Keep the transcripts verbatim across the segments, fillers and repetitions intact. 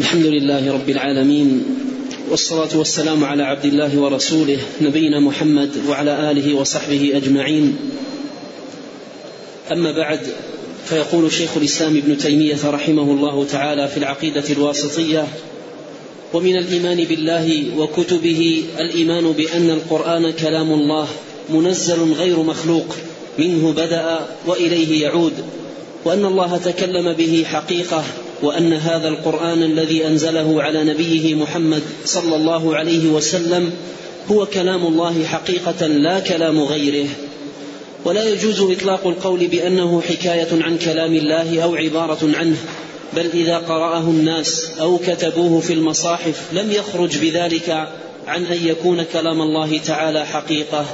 الحمد لله رب العالمين، والصلاة والسلام على عبد الله ورسوله نبينا محمد وعلى آله وصحبه أجمعين. أما بعد، فيقول شيخ الإسلام ابن تيمية رحمه الله تعالى في العقيدة الواسطية: ومن الإيمان بالله وكتبه الإيمان بأن القرآن كلام الله منزل غير مخلوق، منه بدأ وإليه يعود، وأن الله تكلم به حقيقة، وأن هذا القرآن الذي أنزله على نبيه محمد صلى الله عليه وسلم هو كلام الله حقيقة لا كلام غيره، ولا يجوز إطلاق القول بأنه حكاية عن كلام الله أو عبارة عنه، بل إذا قرأه الناس أو كتبوه في المصاحف لم يخرج بذلك عن أن يكون كلام الله تعالى حقيقة،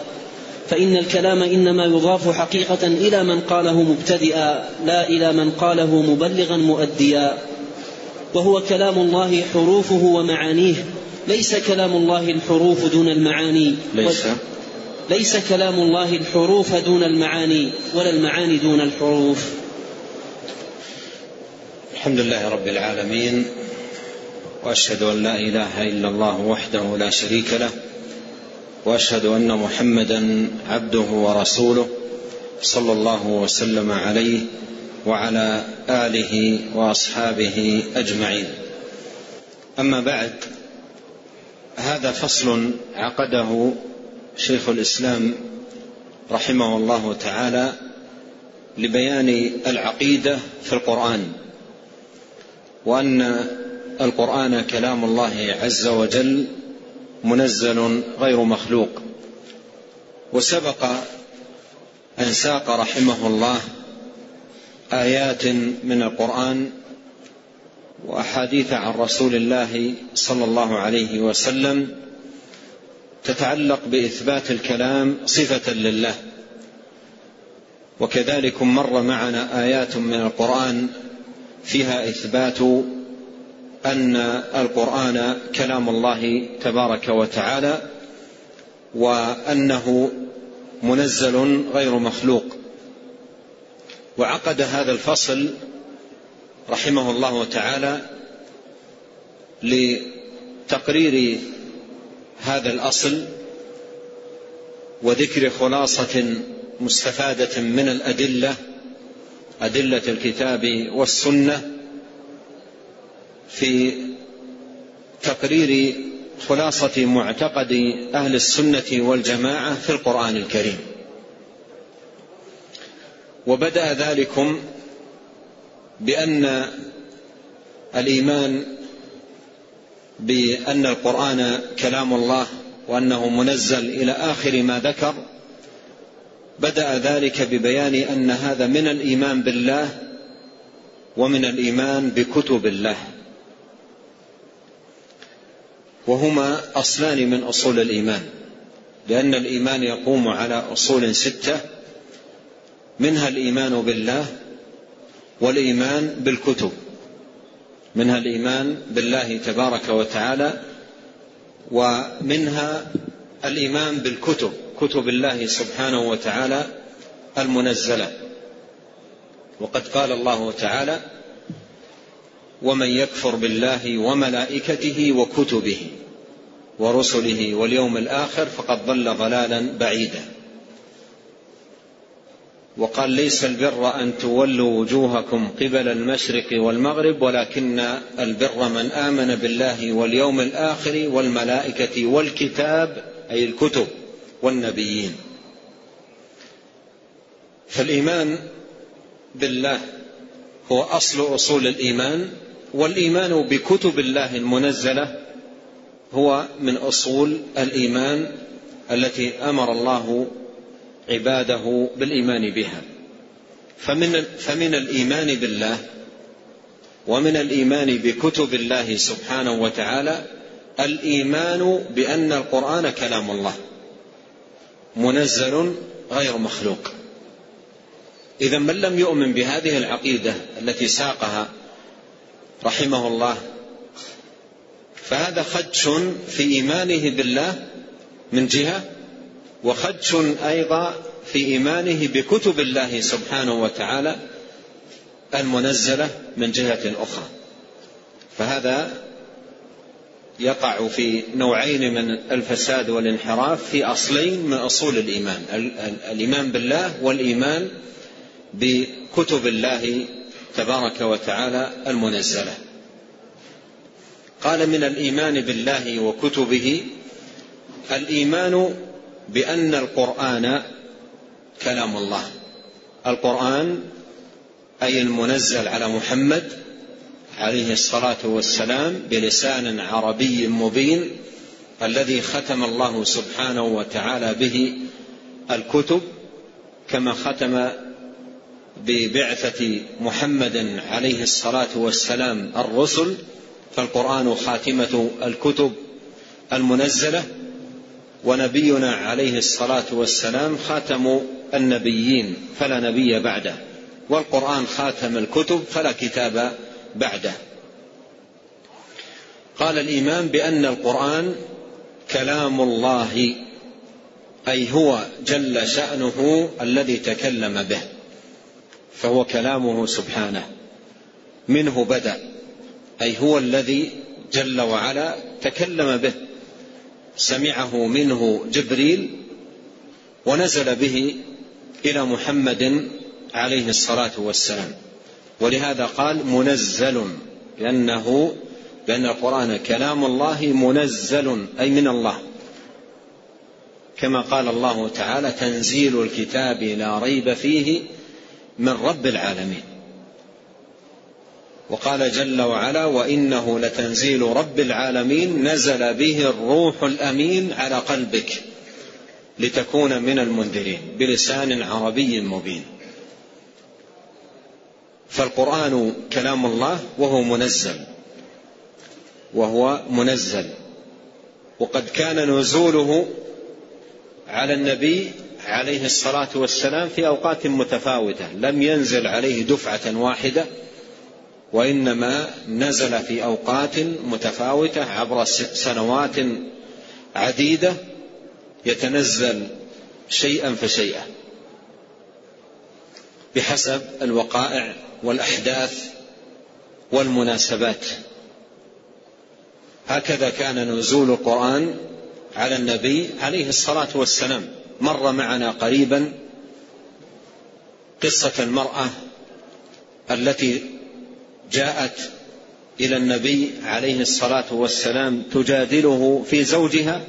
فإن الكلام إنما يضاف حقيقة إلى من قاله مبتدئا، لا إلى من قاله مبلغا مؤديا. وهو كلام الله حروفه ومعانيه، ليس كلام الله الحروف دون المعاني ليس ليس كلام الله الحروف دون المعاني، ولا المعاني دون الحروف. الحمد لله رب العالمين، وأشهد أن لا إله إلا الله وحده لا شريك له، وأشهد أن محمدا عبده ورسوله صلى الله وسلم عليه وعلى آله وأصحابه أجمعين. أما بعد، هذا فصل عقده شيخ الإسلام رحمه الله تعالى لبيان العقيدة في القرآن، وأن القرآن كلام الله عز وجل منزل غير مخلوق. وسبق أن ساق رحمه الله آيات من القرآن وأحاديث عن رسول الله صلى الله عليه وسلم تتعلق بإثبات الكلام صفة لله، وكذلك مر معنا آيات من القرآن فيها إثبات أن القرآن كلام الله تبارك وتعالى، وأنه منزل غير مخلوق. وعقد هذا الفصل رحمه الله تعالى لتقرير هذا الأصل وذكر خلاصة مستفادة من الأدلة، أدلة الكتاب والسنة، في تقرير خلاصة معتقد أهل السنة والجماعة في القرآن الكريم. وبدأ ذلكم بأن الإيمان بأن القرآن كلام الله وأنه منزل إلى آخر ما ذكر، بدأ ذلك ببيان أن هذا من الإيمان بالله ومن الإيمان بكتب الله، وهما أصلان من أصول الإيمان، لأن الإيمان يقوم على أصول ستة، منها الإيمان بالله والإيمان بالكتب، منها الإيمان بالله تبارك وتعالى، ومنها الإيمان بالكتب، كتب الله سبحانه وتعالى المنزلة. وقد قال الله تعالى: ومن يكفر بالله وملائكته وكتبه ورسله واليوم الآخر فقد ضل ضلالا بعيدا. وقال: ليس البر أن تولوا وجوهكم قبل المشرق والمغرب ولكن البر من آمن بالله واليوم الآخر والملائكة والكتاب، أي الكتب، والنبيين. فالإيمان بالله هو أصل أصول الإيمان، والإيمان بكتب الله المنزلة هو من أصول الإيمان التي أمر الله عباده بالإيمان بها. فمن, فمن الإيمان بالله ومن الإيمان بكتب الله سبحانه وتعالى الإيمان بأن القرآن كلام الله منزل غير مخلوق. إذا من لم يؤمن بهذه العقيدة التي ساقها رحمه الله، فهذا خدش في إيمانه بالله من جهة، وخدش أيضا في إيمانه بكتب الله سبحانه وتعالى المنزلة من جهة أخرى. فهذا يقع في نوعين من الفساد والانحراف في أصلين من أصول الإيمان: الإيمان بالله والإيمان بكتب الله تبارك وتعالى المنزلة. قال: من الإيمان بالله وكتبه الإيمان بأن القرآن كلام الله، القرآن أي المنزل على محمد عليه الصلاة والسلام بلسان عربي مبين، الذي ختم الله سبحانه وتعالى به الكتب، كما ختم ببعثة محمد عليه الصلاة والسلام الرسل، فالقرآن خاتمة الكتب المنزلة، ونبينا عليه الصلاة والسلام خاتم النبيين فلا نبي بعده، والقرآن خاتم الكتب فلا كتاب بعده. قال: الإيمان بأن القرآن كلام الله، أي هو جل شأنه الذي تكلم به، فهو كلامه سبحانه، منه بدأ، أي هو الذي جل وعلا تكلم به، سمعه منه جبريل ونزل به إلى محمد عليه الصلاة والسلام، ولهذا قال منزل، لأنه لأن القرآن كلام الله منزل أي من الله، كما قال الله تعالى: تنزيل الكتاب لا ريب فيه من رب العالمين. وقال جل وعلا: وإنه لتنزيل رب العالمين نزل به الروح الأمين على قلبك لتكون من المنذرين بلسان عربي مبين. فالقرآن كلام الله وهو منزل وهو منزل وقد كان نزوله على النبي عليه الصلاة والسلام في أوقات متفاوتة، لم ينزل عليه دفعة واحدة، وإنما نزل في أوقات متفاوتة عبر سنوات عديدة، يتنزل شيئا فشيئا بحسب الوقائع والأحداث والمناسبات. هكذا كان نزول القرآن على النبي عليه الصلاة والسلام. مر معنا قريبا قصة المرأة التي جاءت إلى النبي عليه الصلاة والسلام تجادله في زوجها،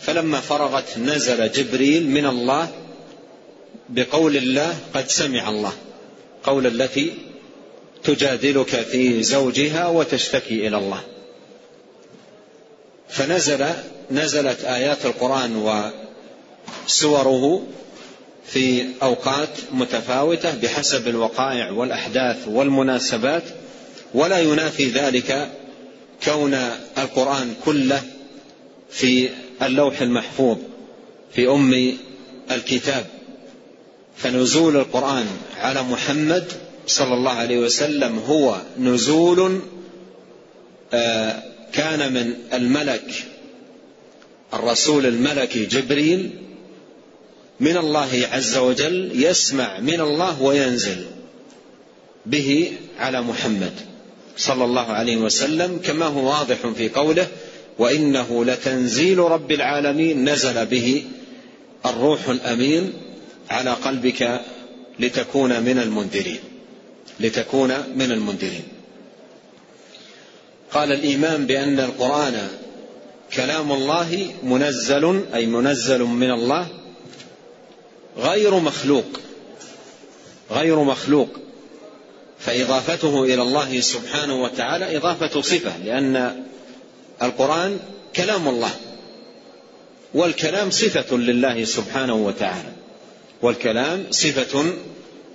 فلما فرغت نزل جبريل من الله بقول الله: قد سمع الله قول التي تجادلك في زوجها وتشتكي إلى الله. فنزل نزلت آيات القرآن وسوره في أوقات متفاوتة بحسب الوقائع والأحداث والمناسبات، ولا ينافي ذلك كون القرآن كله في اللوح المحفوظ في أم الكتاب. فنزول القرآن على محمد صلى الله عليه وسلم هو نزول كان من الملك الرسول الملكي جبريل من الله عز وجل، يسمع من الله وينزل به على محمد صلى الله عليه وسلم، كما هو واضح في قوله: وإنه لتنزيل رب العالمين نزل به الروح الأمين على قلبك لتكون من المنذرين لتكون من المنذرين. قال: الإيمان بأن القرآن كلام الله منزل أي منزل من الله غير مخلوق غير مخلوق فإضافته إلى الله سبحانه وتعالى إضافة صفة، لأن القرآن كلام الله والكلام صفة لله سبحانه وتعالى والكلام صفة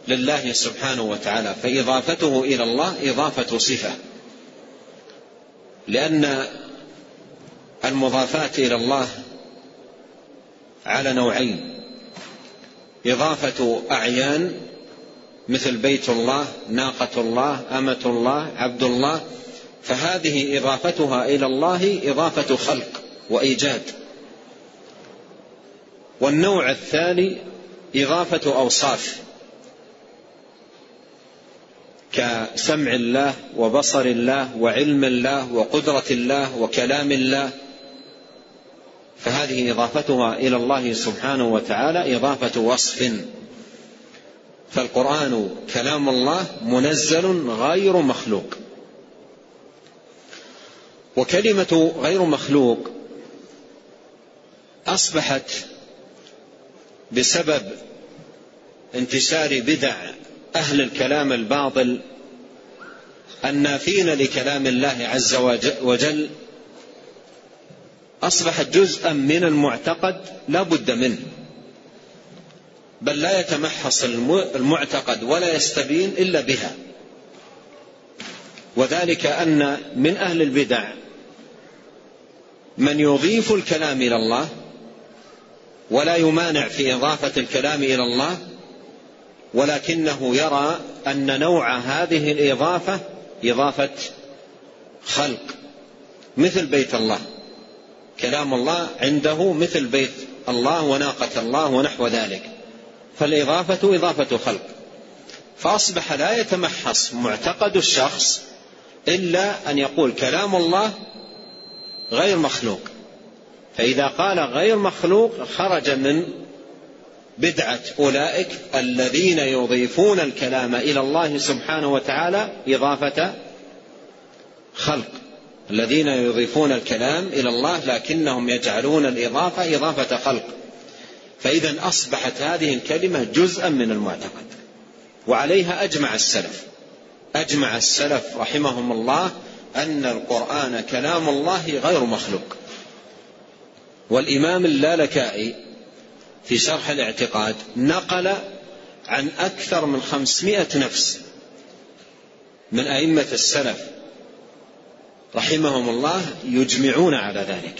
لله سبحانه وتعالى فإضافته إلى الله إضافة صفة، لأن المضافات إلى الله على نوعين: إضافة أعيان مثل بيت الله، ناقة الله، أمة الله، عبد الله، فهذه إضافتها إلى الله إضافة خلق وإيجاد. والنوع الثاني إضافة أوصاف كسمع الله وبصر الله وعلم الله وقدرة الله وكلام الله، فهذه إضافتها إلى الله سبحانه وتعالى إضافة وصف. فالقرآن كلام الله منزل غير مخلوق. وكلمة غير مخلوق أصبحت بسبب انتشار بدع أهل الكلام الباطل النافين لكلام الله عز وجل، أصبحت جزءا من المعتقد لا بد منه، بل لا يتمحص المعتقد ولا يستبين إلا بها. وذلك أن من أهل البدع من يضيف الكلام إلى الله ولا يمانع في إضافة الكلام إلى الله، ولكنه يرى أن نوع هذه الإضافة إضافة خلق، مثل بيت الله، كلام الله عنده مثل بيت الله وناقة الله ونحو ذلك، فالإضافة إضافة خلق. فأصبح لا يتمحص معتقد الشخص إلا أن يقول كلام الله غير مخلوق، فإذا قال غير مخلوق خرج من بدعة أولئك الذين يضيفون الكلام إلى الله سبحانه وتعالى إضافة خلق، الذين يضيفون الكلام إلى الله لكنهم يجعلون الإضافة إضافة خلق. فإذا أصبحت هذه الكلمة جزءا من المعتقد، وعليها أجمع السلف أجمع السلف رحمهم الله أن القرآن كلام الله غير مخلوق. والإمام اللالكائي في شرح الاعتقاد نقل عن أكثر من خمسمائة نفس من أئمة السلف رحمهم الله يجمعون على ذلك،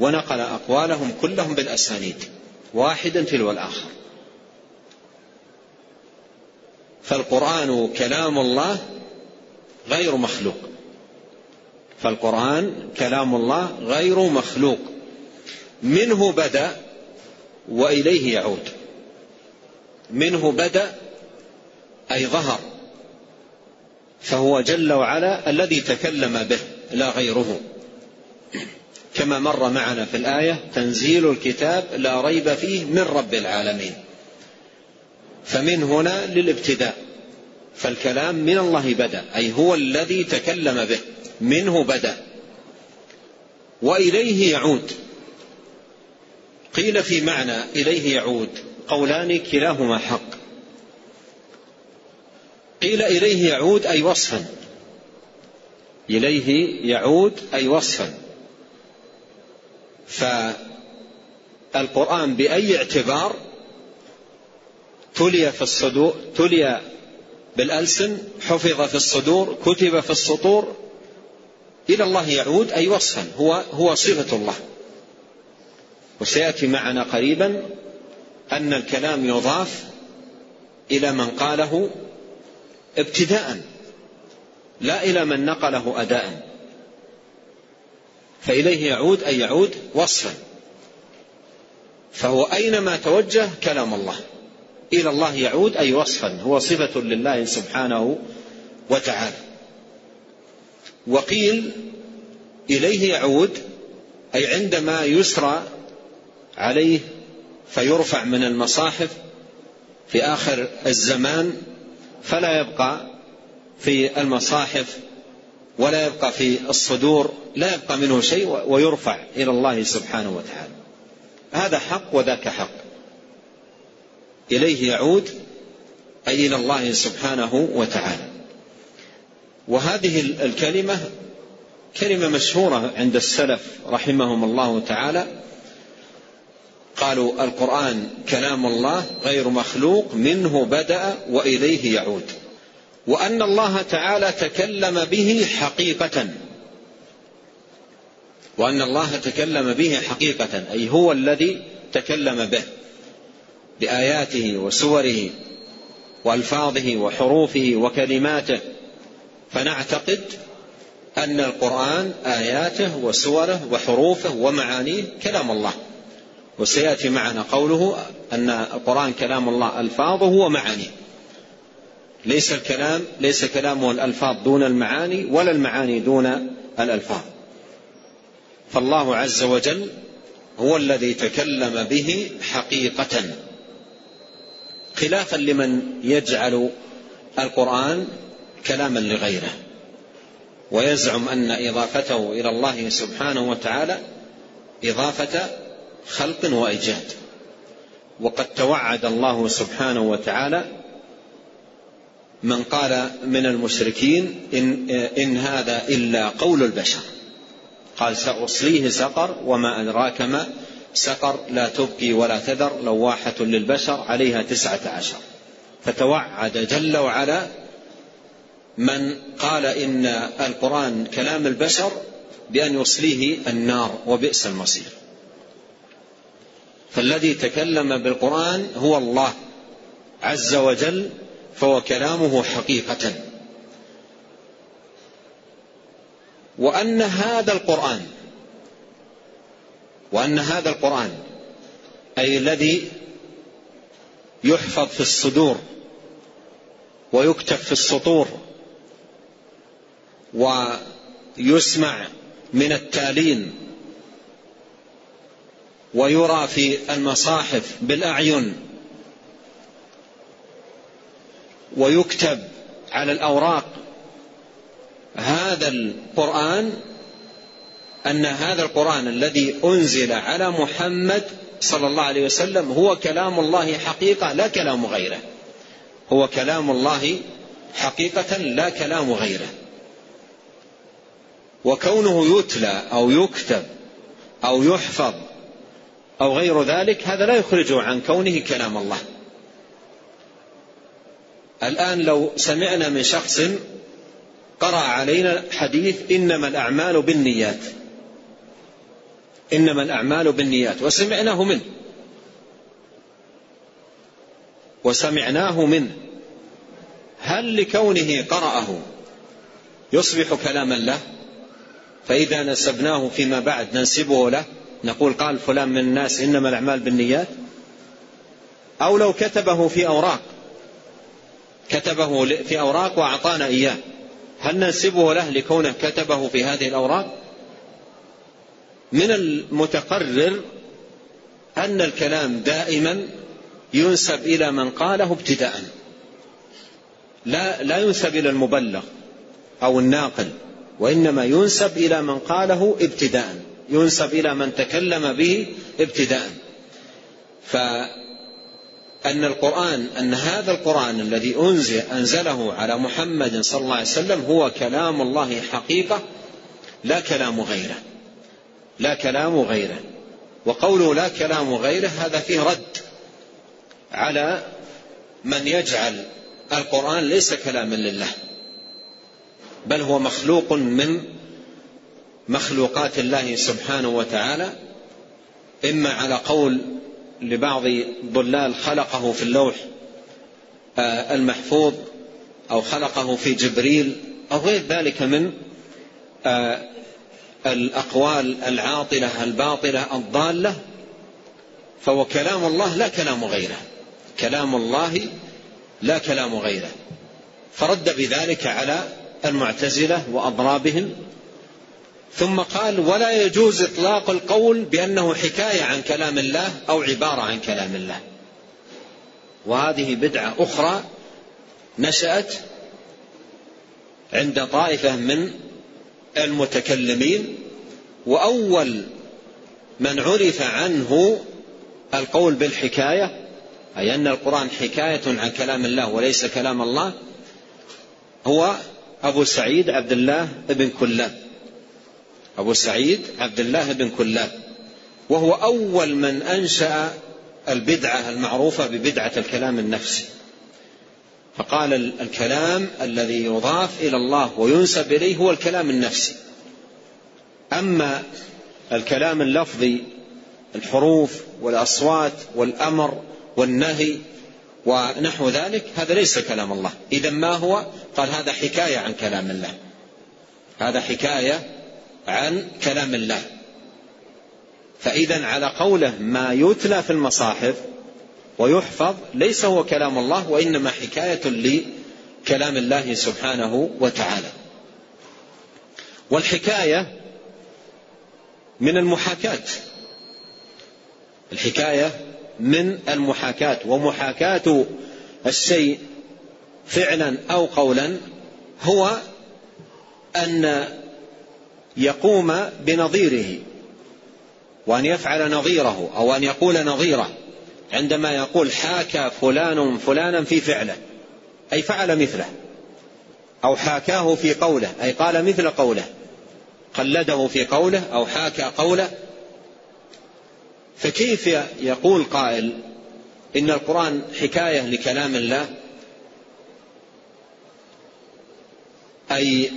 ونقل أقوالهم كلهم بالأسانيد واحدا تلو الآخر. فالقرآن كلام الله غير مخلوق فالقرآن كلام الله غير مخلوق منه بدأ وإليه يعود. منه بدأ أي ظهر، فهو جل وعلا الذي تكلم به لا غيره، كما مر معنا في الآية تنزيل الكتاب لا ريب فيه من رب العالمين. فمن هنا للابتداء، فالكلام من الله بدأ أي هو الذي تكلم به، منه بدأ وإليه يعود. قيل في معنى إليه يعود قولان كلاهما حق. قيل إليه يعود أي وصفا، إليه يعود أي وصفا، فالقرآن بأي اعتبار تلي في الصدور، تلي بالألسن، حفظ في الصدور، كتب في السطور، إلى الله يعود أي وصفا، هو هو صفة الله. وسيأتي معنا قريبا أن الكلام يضاف إلى من قاله ابتداء لا إلى من نقله أداء. فإليه يعود أي يعود وصفا، فهو أينما توجه كلام الله. إلى الله يعود أي وصفا، هو صفة لله سبحانه وتعالى. وقيل إليه يعود أي عندما يسرى عليه فيرفع من المصاحف في آخر الزمان، فلا يبقى في المصاحف ولا يبقى في الصدور، لا يبقى منه شيء، ويرفع إلى الله سبحانه وتعالى. هذا حق وذاك حق. إليه يعود أي إلى الله سبحانه وتعالى. وهذه الكلمة كلمة مشهورة عند السلف رحمهم الله تعالى، قالوا القرآن كلام الله غير مخلوق منه بدأ وإليه يعود، وأن الله تعالى تكلم به حقيقة، وأن الله تكلم به حقيقة أي هو الذي تكلم به بآياته وسوره وألفاظه وحروفه وكلماته. فنعتقد أن القرآن آياته وسوره وحروفه ومعانيه كلام الله، وسيأتي معنا قوله أن القرآن كلام الله ألفاظه ومعانيه. ليس الكلام ليس كلامه الألفاظ دون المعاني ولا المعاني دون الألفاظ. فالله عز وجل هو الذي تكلم به حقيقة، خلافا لمن يجعل القرآن كلاما لغيره ويزعم أن إضافته إلى الله سبحانه وتعالى إضافة خلق وإيجاد. وقد توعد الله سبحانه وتعالى من قال من المشركين إن, إن هذا إلا قول البشر، قال سأصليه سقر وما أدراك ما سقر، لا تبقي ولا تذر، لواحة للبشر عليها تسعة عشر. فتوعد جل وعلا من قال إن القرآن كلام البشر بأن يصليه النار وبئس المصير. فالذي تكلم بالقرآن هو الله عز وجل، فهو كلامه حقيقة. وأن هذا القرآن وأن هذا القرآن أي الذي يحفظ في الصدور ويكتب في السطور ويسمع من التالين ويرى في المصاحف بالأعين ويكتب على الأوراق، هذا القرآن أن هذا القرآن الذي أنزل على محمد صلى الله عليه وسلم هو كلام الله حقيقة لا كلام غيره، هو كلام الله حقيقة لا كلام غيره. وكونه يتلى أو يكتب أو يحفظ أو غير ذلك هذا لا يخرجه عن كونه كلام الله. الآن لو سمعنا من شخص قرأ علينا حديث إنما الأعمال بالنيات إنما الأعمال بالنيات وسمعناه منه وسمعناه منه هل لكونه قرأه يصبح كلاما له؟ فإذا نسبناه فيما بعد ننسبه له نقول قال فلان من الناس إنما الأعمال بالنيات؟ أو لو كتبه في أوراق كتبه في أوراق وأعطانا إياه هل ننسبه له لكونه كتبه في هذه الأوراق؟ من المتقرر أن الكلام دائما ينسب إلى من قاله ابتداء، لا, لا ينسب إلى المبلغ أو الناقل، وإنما ينسب إلى من قاله ابتداء، ينسب إلى من تكلم به ابتداء. فأن القرآن أن هذا القرآن الذي أنزل أنزله على محمد صلى الله عليه وسلم هو كلام الله حقيقة لا كلام غيره لا كلام غيره وقوله لا كلام غيره هذا فيه رد على من يجعل القرآن ليس كلاما لله، بل هو مخلوق من مخلوقات الله سبحانه وتعالى، إما على قول لبعض الضلال خلقه في اللوح المحفوظ أو خلقه في جبريل أو غير ذلك من الأقوال العاطلة الباطلة الضالة. فهو كلام الله لا كلام غيره كلام الله لا كلام غيره فرد بذلك على المعتزلة وأضرابهم، ثم قال ولا يجوز إطلاق القول بأنه حكاية عن كلام الله أو عبارة عن كلام الله، وهذه بدعة أخرى نشأت عند طائفة من المتكلمين، وأول من عرف عنه القول بالحكاية أي أن القرآن حكاية عن كلام الله وليس كلام الله هو أبو سعيد عبد الله بن كلاب أبو سعيد عبد الله بن كلاب وهو أول من أنشأ البدعة المعروفة ببدعة الكلام النفسي. فقال الكلام الذي يضاف إلى الله وينسب إليه هو الكلام النفسي، أما الكلام اللفظي الحروف والأصوات والأمر والنهي ونحو ذلك هذا ليس كلام الله. إذن ما هو؟ قال هذا حكاية عن كلام الله هذا حكاية عن كلام الله. فإذا على قوله ما يتلى في المصاحف ويحفظ ليس هو كلام الله وإنما حكاية كلام الله سبحانه وتعالى. والحكاية من المحاكاة، الحكاية من المحاكاة، ومحاكاة الشيء فعلا أو قولا هو أن يقوم بنظيره وأن يفعل نظيره، أو أن يقول نظيره. عندما يقول حاكى فلان فلانا في فعله أي فعل مثله، أو حاكاه في قوله أي قال مثل قوله، قلده في قوله أو حاكى قوله. فكيف يقول قائل إن القرآن حكاية لكلام الله، أي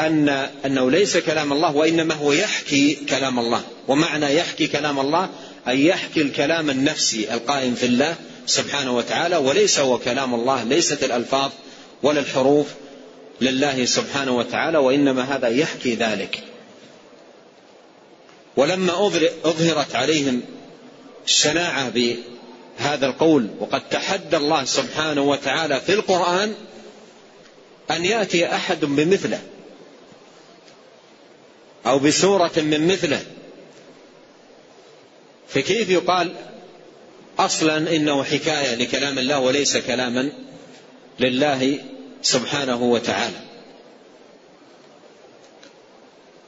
أن أنه ليس كلام الله وإنما هو يحكي كلام الله. ومعنى يحكي كلام الله أي يحكي الكلام النفسي القائم في الله سبحانه وتعالى، وليس هو كلام الله، ليست الألفاظ ولا الحروف لله سبحانه وتعالى، وإنما هذا يحكي ذلك. ولما أظهرت عليهم الشناعة بهذا القول، وقد تحدى الله سبحانه وتعالى في القرآن أن يأتي أحد بمثله أو بسورة من مثله، فكيف يقال أصلا إنه حكاية لكلام الله وليس كلاما لله سبحانه وتعالى؟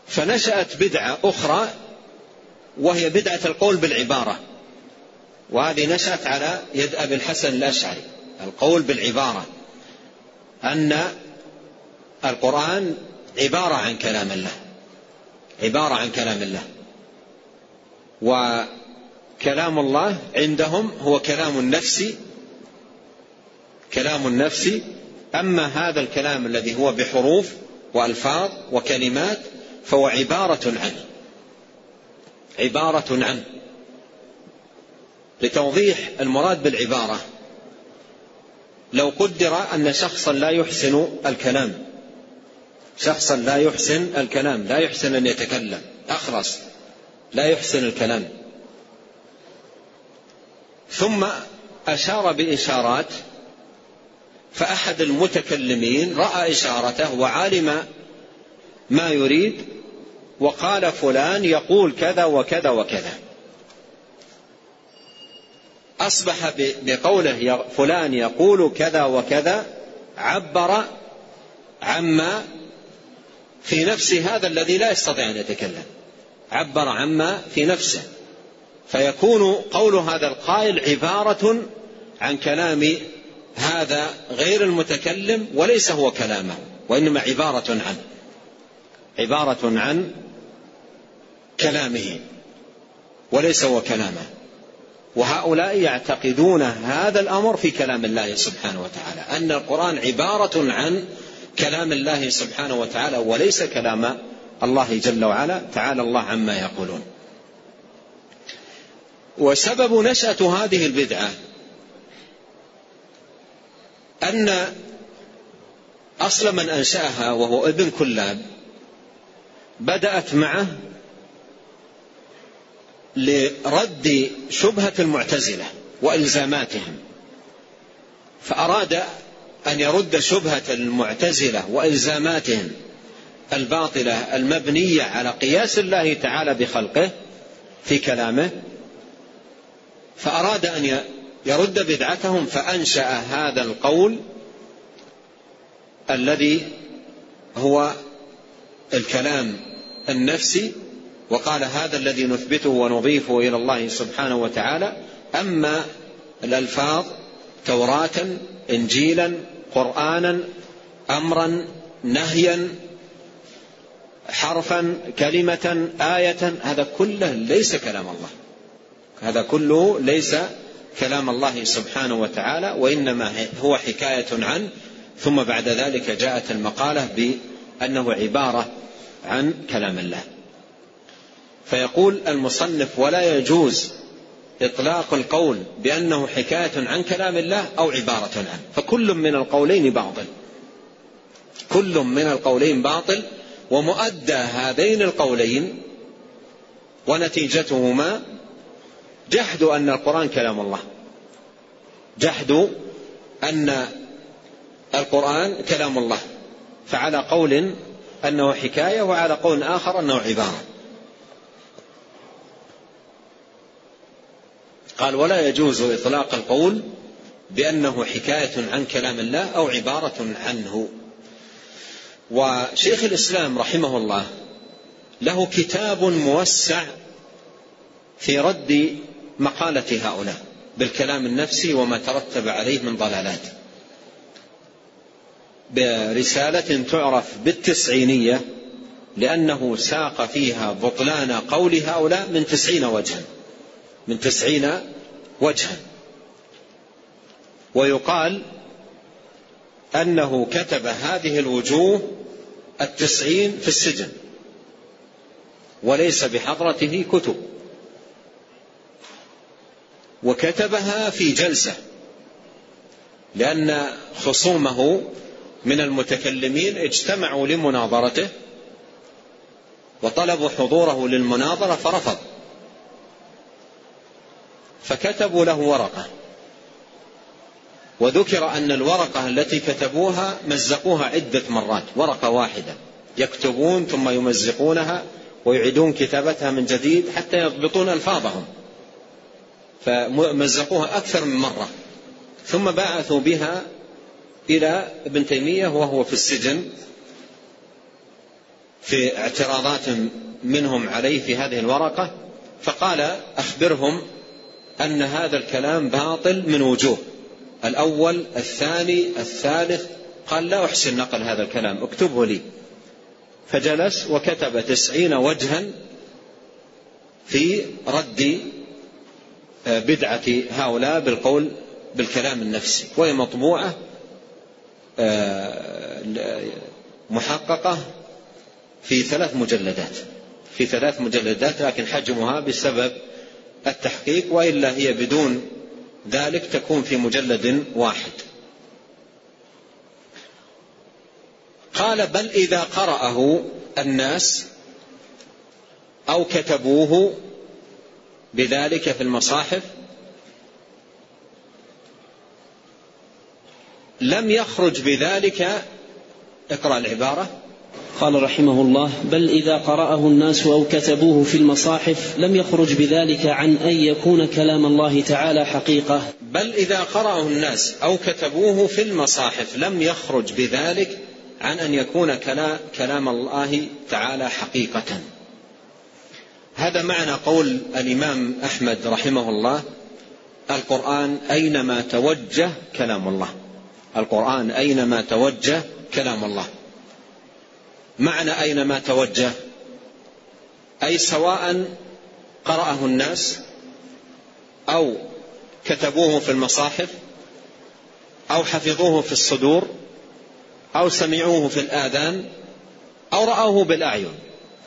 فنشأت بدعة أخرى وهي بدعة القول بالعبارة، وهذه نشأت على يد أبي الحسن الأشعري. القول بالعبارة، أن القرآن عبارة عن كلام الله، عبارة عن كلام الله، وكلام الله عندهم هو كلام النفسي، كلام النفسي. أما هذا الكلام الذي هو بحروف وألفاظ وكلمات فهو عبارة عنه، عبارة عنه. لتوضيح المراد بالعبارة، لو قدر أن شخصا لا يحسن الكلام، شخصا لا يحسن الكلام، لا يحسن أن يتكلم، أخرس، لا يحسن الكلام، ثم أشار بإشارات، فأحد المتكلمين رأى إشارته وعلم ما يريد وقال فلان يقول كذا وكذا وكذا، أصبح بقوله فلان يقول كذا وكذا عبر عما في نفسه، هذا الذي لا يستطيع أن يتكلم عبر عما في نفسه، فيكون قول هذا القائل عبارة عن كلام هذا غير المتكلم، وليس هو كلامه وإنما عبارة عنه، عبارة عن كلامه وليس هو كلامه. وهؤلاء يعتقدون هذا الأمر في كلام الله سبحانه وتعالى، أن القرآن عبارة عن كلام الله سبحانه وتعالى وليس كلام الله جل وعلا، تعالى الله عما يقولون. وسبب نشأة هذه البدعة أن أصل من أنشأها وهو ابن كلاب بدأت معه لرد شبهة المعتزلة وإلزاماتهم، فأراد أن يرد شبهة المعتزلة وإلزاماتهم الباطلة المبنية على قياس الله تعالى بخلقه في كلامه، فأراد أن يرد بدعتهم، فأنشأ هذا القول الذي هو الكلام النفسي، وقال هذا الذي نثبته ونضيفه إلى الله سبحانه وتعالى، أما الألفاظ توراة إنجيلا قرآنا أمرا نهيا حرفا كلمة آية، هذا كله ليس كلام الله، هذا كله ليس كلام الله سبحانه وتعالى، وإنما هو حكاية عنه. ثم بعد ذلك جاءت المقالة بأنه عبارة عن كلام الله. فيقول المصنف ولا يجوز إطلاق القول بأنه حكاية عن كلام الله أو عبارة عنه، فكل من القولين باطل، كل من القولين باطل. ومؤدى هذين القولين ونتيجتهما جحد أن القرآن كلام الله، جحد أن القرآن كلام الله، فعلى قول أنه حكاية وعلى قول آخر أنه عبارة. قال ولا يجوز إطلاق القول بأنه حكاية عن كلام الله أو عبارة عنه. وشيخ الإسلام رحمه الله له كتاب موسع في رد مقالة هؤلاء بالكلام النفسي وما ترتب عليه من ضلالات، برسالة تعرف بالتسعينية لأنه ساق فيها بطلان قول هؤلاء من تسعين وجها من تسعين وجها. ويقال أنه كتب هذه الوجوه التسعين في السجن وليس بحضرته كتب، وكتبها في جلسة لأن خصومه من المتكلمين اجتمعوا لمناظرته وطلبوا حضوره للمناظرة فرفض، فكتبوا له ورقة، وذكر أن الورقة التي كتبوها مزقوها عدة مرات، ورقة واحدة يكتبون ثم يمزقونها ويعيدون كتابتها من جديد حتى يضبطون ألفاظهم، فمزقوها أكثر من مرة، ثم بعثوا بها إلى ابن تيمية وهو في السجن في اعتراضات منهم عليه في هذه الورقة، فقال أخبرهم أن هذا الكلام باطل من وجوه، الأول الثاني الثالث، قال لا أحسن نقل هذا الكلام اكتبه لي، فجلس وكتب تسعين وجها في رد بدعة هؤلاء بالقول بالكلام النفسي، وهي مطبوعة محققة في ثلاث مجلدات في ثلاث مجلدات لكن حجمها بسبب التحقيق، وإلا هي بدون ذلك تكون في مجلد واحد. قال بل إذا قرأه الناس أو كتبوه بذلك في المصاحف لم يخرج بذلك. اقرأ العبارة. قال رحمه الله بل إذا قرأه الناس أو كتبوه في المصاحف لم يخرج بذلك عن أن يكون كلام الله تعالى حقيقة. بل إذا قرأه الناس أو كتبوه في المصاحف لم يخرج بذلك عن أن يكون كلام الله تعالى حقيقة. هذا معنى قول الإمام أحمد رحمه الله القرآن أينما توجه كلام الله، القرآن أينما توجه كلام الله. معنى أينما توجه أي سواء قرأه الناس أو كتبوه في المصاحف أو حفظوه في الصدور أو سمعوه في الآذان أو رأوه بالأعين،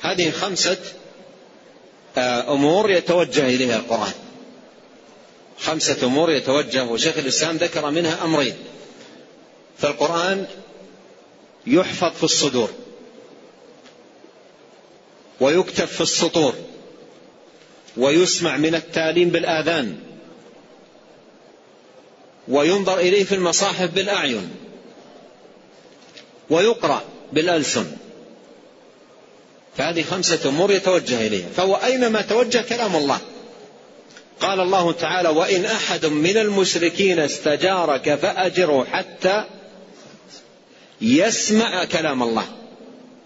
هذه خمسة أمور يتوجه إليها القرآن، خمسة أمور يتوجه، وشيخ الإسلام ذكر منها أمرين. فالقرآن يحفظ في الصدور ويكتب في السطور ويسمع من التعليم بالآذان وينظر إليه في المصاحف بالأعين ويقرأ بالألسن، فهذه خمسة أمور يتوجه إليها، فهو أينما توجه كلام الله. قال الله تعالى وإن أحد من المشركين استجارك فأجره حتى يسمع كلام الله.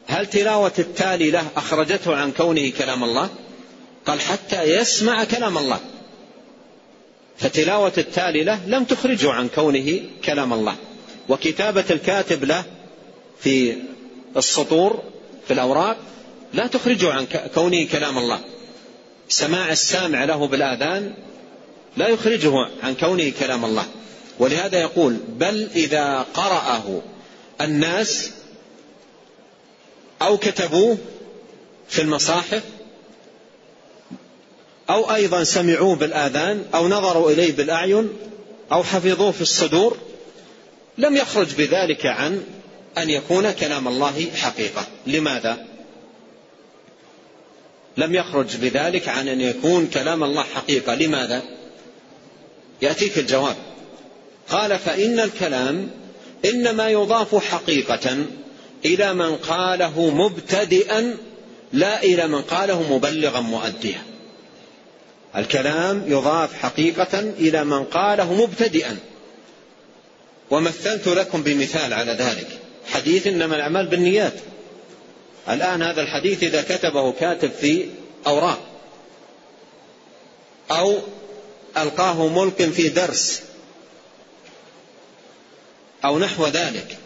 هل تلاوة التالي له أخرجته عن كونه كلام الله؟ قال حتى يسمع كلام الله، فتلاوة التالي له لم تخرجه عن كونه كلام الله، وكتابة الكاتب له في السطور في الأوراق لا تخرجه عن كونه كلام الله، سماع السامع له بالآذان لا يخرجه عن كونه كلام الله. ولهذا يقول بل إذا قرأه الناس أو كتبوه في المصاحف أو أيضا سمعوه بالآذان أو نظروا إليه بالأعين أو حفظوه في الصدور لم يخرج بذلك عن أن يكون كلام الله حقيقة. لماذا لم يخرج بذلك عن أن يكون كلام الله حقيقة؟ لماذا؟ يأتيك الجواب. قال فإن الكلام إنما يضاف حقيقة إلى من قاله مبتدئا لا إلى من قاله مبلغا مؤديا. الكلام يضاف حقيقة إلى من قاله مبتدئا. ومثلت لكم بمثال على ذلك حديث إنما الأعمال بالنيات. الآن هذا الحديث إذا كتبه كاتب في أوراق أو ألقاه ملقٍ في درس أو نحو ذلك،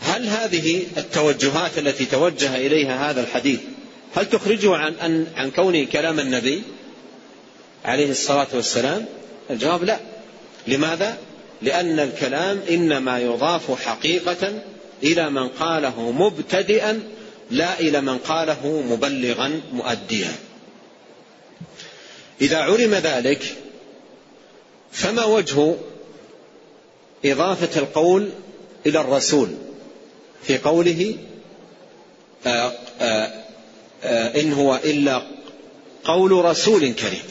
هل هذه التوجهات التي توجه إليها هذا الحديث هل تخرجه عن, عن, عن كونه كلام النبي عليه الصلاة والسلام؟ الجواب لا. لماذا؟ لأن الكلام إنما يضاف حقيقة إلى من قاله مبتدئا لا إلى من قاله مبلغا مؤديا. إذا علم ذلك فما وجه إضافة القول إلى الرسول في قوله آآ آآ آآ إن هو إلا قول رسول كريم،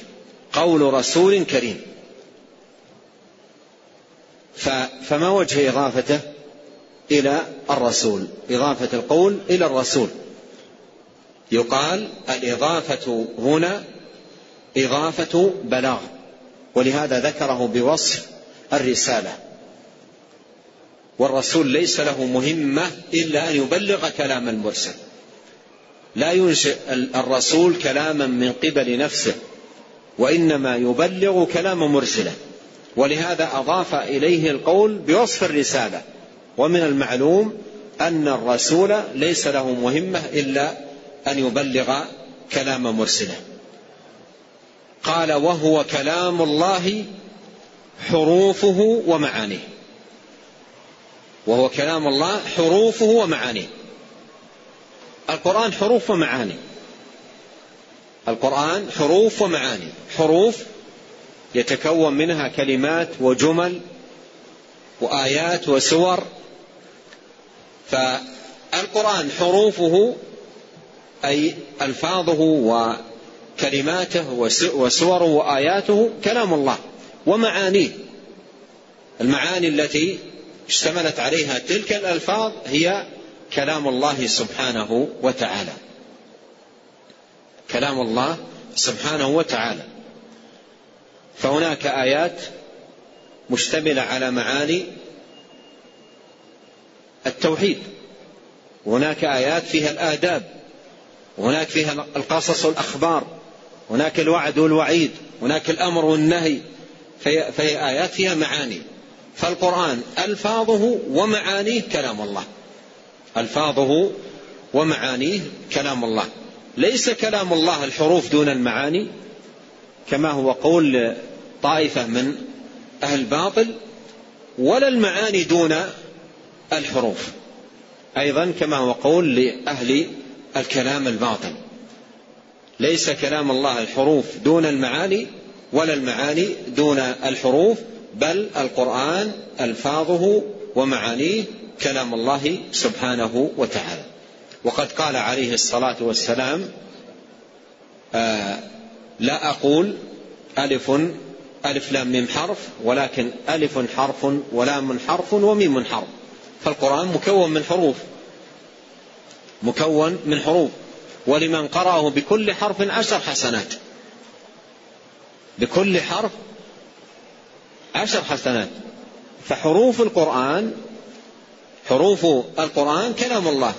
قول رسول كريم، فما وجه إضافته إلى الرسول، إضافة القول إلى الرسول؟ يقال الإضافة هنا إضافة بلاغ، ولهذا ذكره بوصف الرسالة، والرسول ليس له مهمة إلا أن يبلغ كلام المرسل، لا ينشئ الرسول كلاما من قبل نفسه وإنما يبلغ كلام مرسله، ولهذا أضاف إليه القول بوصف الرسالة. ومن المعلوم أن الرسول ليس له مهمة إلا أن يبلغ كلام مرسله. قال وهو كلام الله حروفه ومعانيه، وهو كلام الله حروفه ومعانيه. القرآن حروف ومعاني، القرآن حروف ومعاني، حروف يتكون منها كلمات وجمل وآيات وسور، فالقرآن حروفه أي ألفاظه وكلماته وسوره وآياته كلام الله، ومعانيه المعاني التي اشتملت عليها تلك الألفاظ هي كلام الله سبحانه وتعالى، كلام الله سبحانه وتعالى. فهناك آيات مشتملة على معاني التوحيد، وهناك آيات فيها الآداب، وهناك فيها القصص والأخبار، هناك الوعد والوعيد، هناك الأمر والنهي، فهي, فهي آيات فيها معاني. فالقرآن ألفاظه ومعانيه كلام الله، ألفاظه ومعانيه كلام الله. ليس كلام الله الحروف دون المعاني كما هو قول طائفة من أهل الباطل، ولا المعاني دون الحروف أيضا كما هو قول لأهل الكلام الباطل. ليس كلام الله الحروف دون المعاني ولا المعاني دون الحروف، بل القرآن ألفاظه ومعانيه كلام الله سبحانه وتعالى. وقد قال عليه الصلاة والسلام آه لا أقول ألف ألف لام ميم حرف، ولكن ألف حرف ولام حرف وميم حرف. فالقرآن مكون من حروف، مكون من حروف، ولمن قرأه بكل حرف عشر حسنات، بكل حرف عشر حسنات. فحروف القرآن، حروف القرآن كلام الله،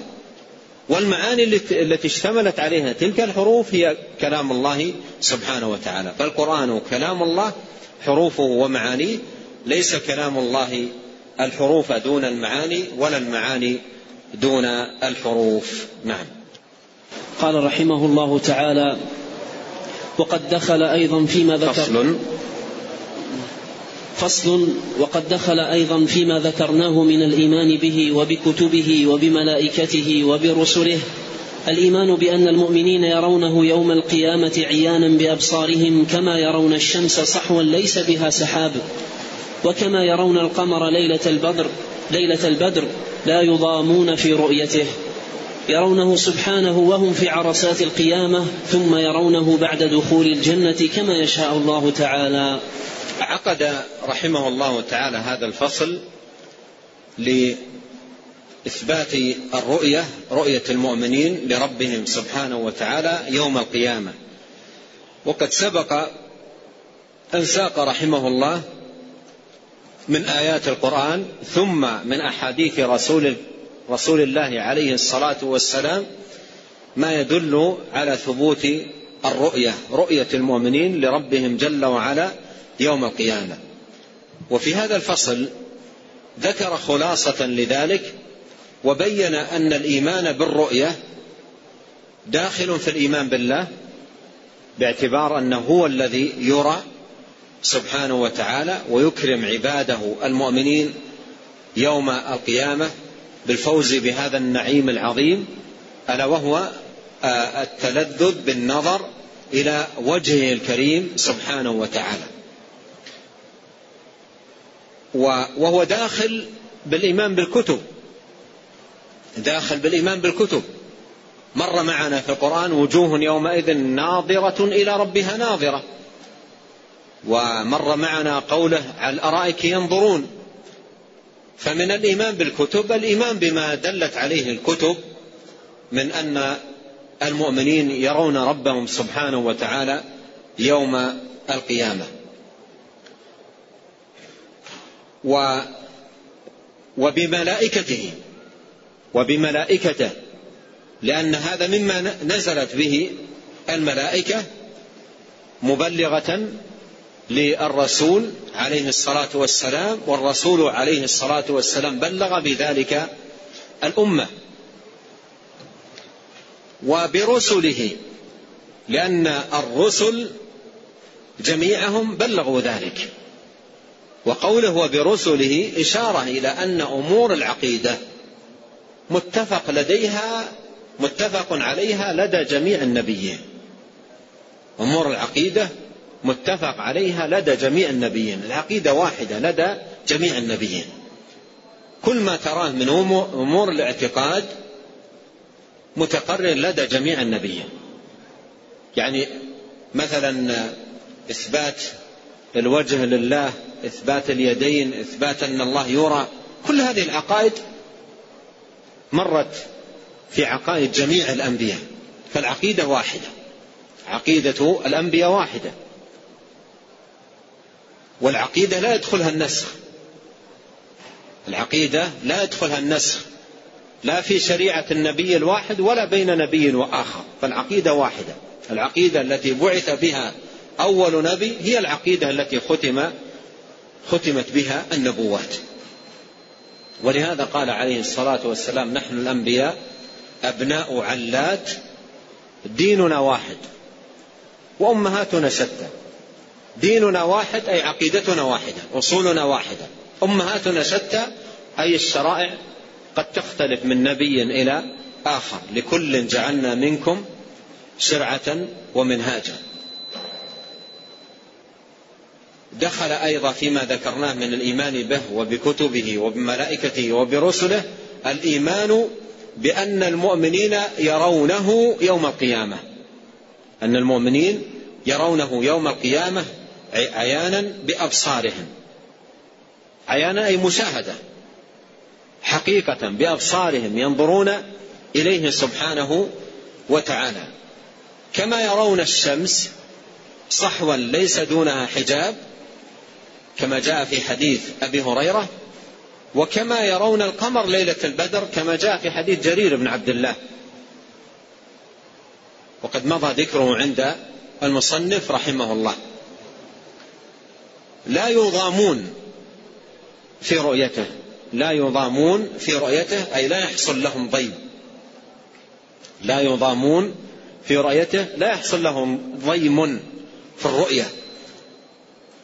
والمعاني التي اشتملت عليها تلك الحروف هي كلام الله سبحانه وتعالى. فالقرآن كلام الله حروفه ومعانيه، ليس كلام الله الحروف دون المعاني ولا المعاني دون الحروف. نعم. قال رحمه الله تعالى: وقد دخل أيضا فيما ذكر فصل فصل وقد دخل أيضا فيما ذكرناه من الإيمان به وبكتبه وبملائكته وبرسله الإيمان بأن المؤمنين يرونه يوم القيامة عيانا بأبصارهم كما يرون الشمس صحوا ليس بها سحاب، وكما يرون القمر ليلة البدر ليلة البدر لا يضامون في رؤيته، يرونه سبحانه وهم في عرسات القيامة، ثم يرونه بعد دخول الجنة كما يشاء الله تعالى. عقد رحمه الله تعالى هذا الفصل لإثبات الرؤية، رؤية المؤمنين لربهم سبحانه وتعالى يوم القيامة. وقد سبق أن ساق رحمه الله من آيات القرآن ثم من أحاديث رسول رسول الله عليه الصلاة والسلام ما يدل على ثبوت الرؤية، رؤية المؤمنين لربهم جل وعلا يوم القيامة. وفي هذا الفصل ذكر خلاصة لذلك وبين أن الإيمان بالرؤية داخل في الإيمان بالله باعتبار أنه هو الذي يرى سبحانه وتعالى ويكرم عباده المؤمنين يوم القيامة بالفوز بهذا النعيم العظيم، ألا وهو التلذذ بالنظر إلى وجهه الكريم سبحانه وتعالى، وهو داخل بالإيمان بالكتب، داخل بالإيمان بالكتب. مر معنا في القرآن وجوه يومئذ ناظرة إلى ربها ناظرة، ومر معنا قوله على الأرائك ينظرون. فمن الإيمان بالكتب الإيمان بما دلت عليه الكتب من أن المؤمنين يرون ربهم سبحانه وتعالى يوم القيامة. و وبملائكته وبملائكته لأن هذا مما نزلت به الملائكة مبلغة للرسول عليه الصلاة والسلام، والرسول عليه الصلاة والسلام بلغ بذلك الأمة. وبرسله لأن الرسل جميعهم بلغوا ذلك. وقوله وبرسله إشارة إلى أن أمور العقيدة متفق لديها متفق عليها لدى جميع النبيين، أمور العقيدة متفق عليها لدى جميع النبيين، العقيدة واحدة لدى جميع النبيين. كل ما تراه من أمور الاعتقاد متقرر لدى جميع النبيين. يعني مثلا إثبات الوجه لله، إثبات اليدين، إثبات أن الله يرى، كل هذه العقائد مرت في عقائد جميع الأنبياء. فالعقيدة واحدة، عقيدة الأنبياء واحدة، والعقيدة لا يدخلها النسخ، العقيدة لا يدخلها النسخ لا في شريعة النبي الواحد ولا بين نبي وآخر. فالعقيدة واحدة، العقيدة التي بعث بها أول نبي هي العقيدة التي ختم ختمت بها النبوات. ولهذا قال عليه الصلاة والسلام نحن الأنبياء أبناء علات ديننا واحد وأمهاتنا شتى. ديننا واحد أي عقيدتنا واحدة، أصولنا واحدة. أمهاتنا شتى أي الشرائع قد تختلف من نبي إلى آخر، لكل جعلنا منكم شرعة ومنهاجا. دخل أيضا فيما ذكرناه من الإيمان به وبكتبه وبملائكته وبرسله الإيمان بأن المؤمنين يرونه يوم القيامة، أن المؤمنين يرونه يوم القيامة عيانا بأبصارهم، عيانا أي مشاهدة، حقيقة بأبصارهم ينظرون إليه سبحانه وتعالى. كما يرون الشمس صحوا ليس دونها حجاب كما جاء في حديث أبي هريرة، وكما يرون القمر ليلة البدر كما جاء في حديث جرير بن عبد الله، وقد مضى ذكره عند المصنف رحمه الله. لا يضامون في رؤيته، لا يضامون في رؤيته أي لا يحصل لهم ضيم، لا يضامون في رؤيته لا يحصل لهم ضيم في الرؤية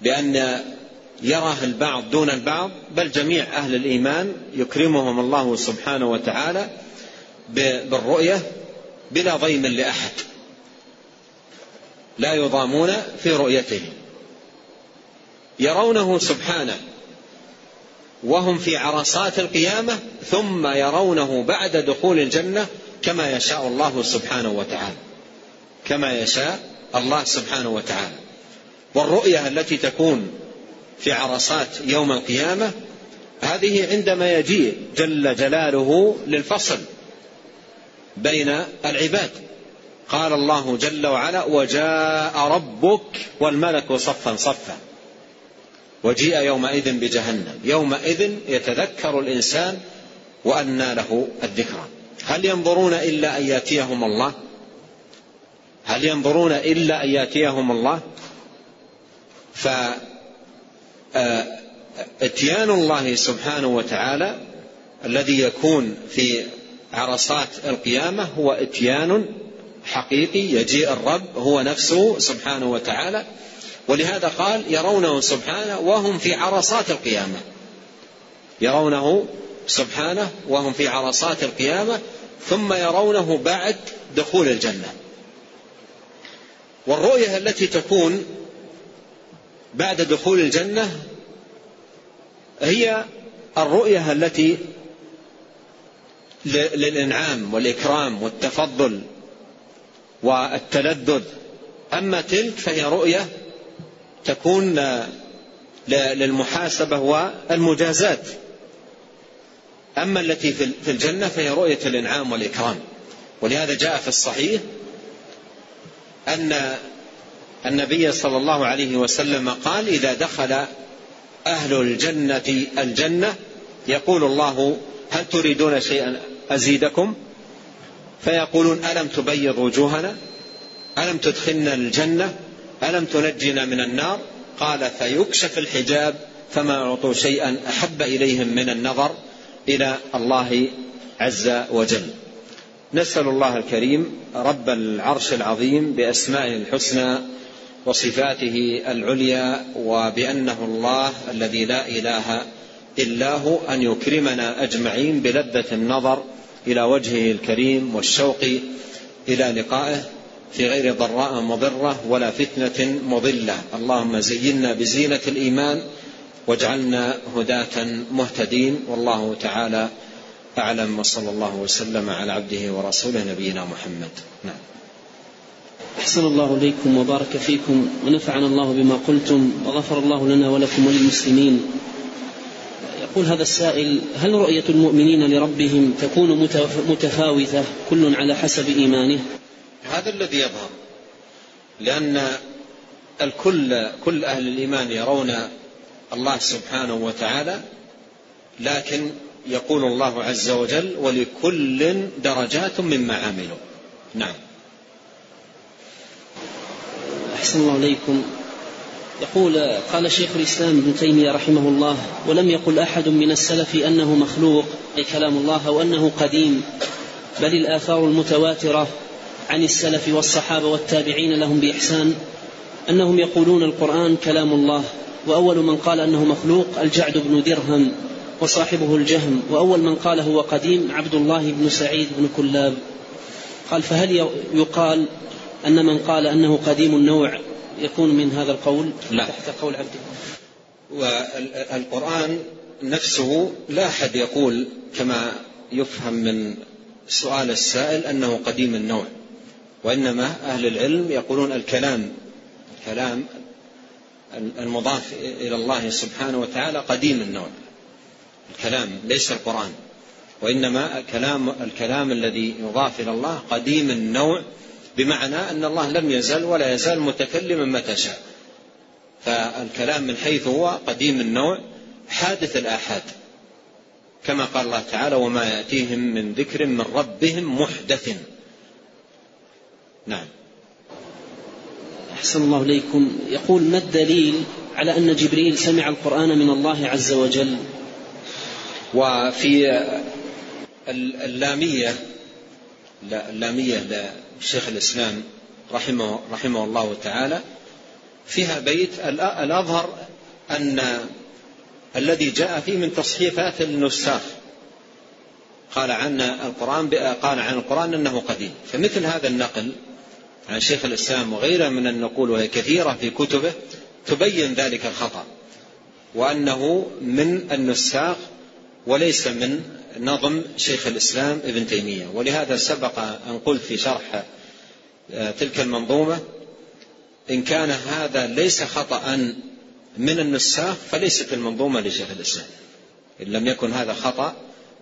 بأن يراه البعض دون البعض، بل جميع أهل الإيمان يكرمهم الله سبحانه وتعالى بالرؤية بلا ضيم لأحد. لا يضامون في رؤيته، يرونه سبحانه وهم في عرصات القيامة، ثم يرونه بعد دخول الجنة كما يشاء الله سبحانه وتعالى، كما يشاء الله سبحانه وتعالى. والرؤية التي تكون في عرصات يوم القيامة هذه عندما يجيء جل جلاله للفصل بين العباد. قال الله جل وعلا: وجاء ربك والملك صفا صفا وجيء يومئذ بجهنم يومئذ يتذكر الإنسان وأنى له الذكرى. هل ينظرون إلا أن يأتيهم الله؟ هل ينظرون إلا أن يأتيهم الله؟ فإتيان الله سبحانه وتعالى الذي يكون في عرصات القيامة هو إتيان حقيقي، يجيء الرب هو نفسه سبحانه وتعالى، ولهذا قال يرونه سبحانه وهم في عرصات القيامة، يرونه سبحانه وهم في عرصات القيامة ثم يرونه بعد دخول الجنة. والرؤية التي تكون بعد دخول الجنة هي الرؤية التي للإنعام والإكرام والتفضل والتلذذ، أما تلك فهي رؤية تكون للمحاسبة والمجازات، أما التي في الجنة فهي رؤية الإنعام والإكرام. ولهذا جاء في الصحيح أن النبي صلى الله عليه وسلم قال: إذا دخل أهل الجنة الجنة يقول الله: هل تريدون شيئا أزيدكم؟ فيقولون: ألم تبيض وجوهنا؟ ألم تدخلنا الجنة؟ ألم تنجنا من النار؟ قال: فيكشف الحجاب فما أعطوا شيئا أحب إليهم من النظر إلى الله عز وجل. نسأل الله الكريم رب العرش العظيم بأسمائه الحسنى وصفاته العليا وبأنه الله الذي لا إله إلا هو أن يكرمنا أجمعين بلذة النظر إلى وجهه الكريم والشوق إلى لقائه في غير ضراء مضرة ولا فتنة مضلة. اللهم زينا بزينة الإيمان واجعلنا هداة مهتدين. والله تعالى أعلم، وصلى الله وسلم على عبده ورسوله نبينا محمد. نعم. أحسن الله إليكم وبارك فيكم ونفعنا الله بما قلتم وغفر الله لنا ولكم وللمسلمين. يقول هذا السائل: هل رؤية المؤمنين لربهم تكون متفاوتة كل على حسب إيمانه؟ هذا الذي يظهر، لأن الكل كل أهل الإيمان يرون الله سبحانه وتعالى، لكن يقول الله عز وجل: ولكل درجات مما عملوا. نعم. أحسن الله إليكم. يقول: قال شيخ الإسلام ابن تيمية رحمه الله: ولم يقل أحد من السلف أنه مخلوق أي كلام الله وأنه قديم، بل الآثار المتواترة عن السلف والصحابة والتابعين لهم بإحسان أنهم يقولون القرآن كلام الله، وأول من قال أنه مخلوق الجعد بن درهم وصاحبه الجهم، وأول من قال هو قديم عبد الله بن سعيد بن كلاب. قال: فهل يقال أن من قال أنه قديم النوع يكون من هذا القول؟ لا. تحت قول عبده. والقرآن نفسه لا أحد يقول كما يفهم من سؤال السائل أنه قديم النوع، وإنما أهل العلم يقولون الكلام كلام المضاف إلى الله سبحانه وتعالى قديم النوع، الكلام ليس القرآن، وإنما الكلام, الكلام الذي يضاف إلى الله قديم النوع، بمعنى أن الله لم يزل ولا يزال متكلما متى شاء، فالكلام من حيث هو قديم النوع حادث الآحاد، كما قال الله تعالى: وما يأتيهم من ذكر من ربهم محدث. نعم. أحسن الله إليكم. يقول: ما الدليل على أن جبريل سمع القرآن من الله عز وجل؟ وفي اللامية اللامية لشيخ الإسلام رحمه, رحمه الله تعالى فيها بيت الأظهر أن الذي جاء فيه من تصحيفات النساخ قال عن القرآن قال عن القرآن أنه قديم، فمثل هذا النقل عن شيخ الإسلام وغيره من النقول وهي كثيرة في كتبه تبين ذلك الخطأ، وأنه من النساخ وليس من نظم شيخ الإسلام ابن تيمية. ولهذا سبق أن قلت في شرح تلك المنظومة: إن كان هذا ليس خطأ من النساخ فليست المنظومة لشيخ الإسلام، إن لم يكن هذا خطأ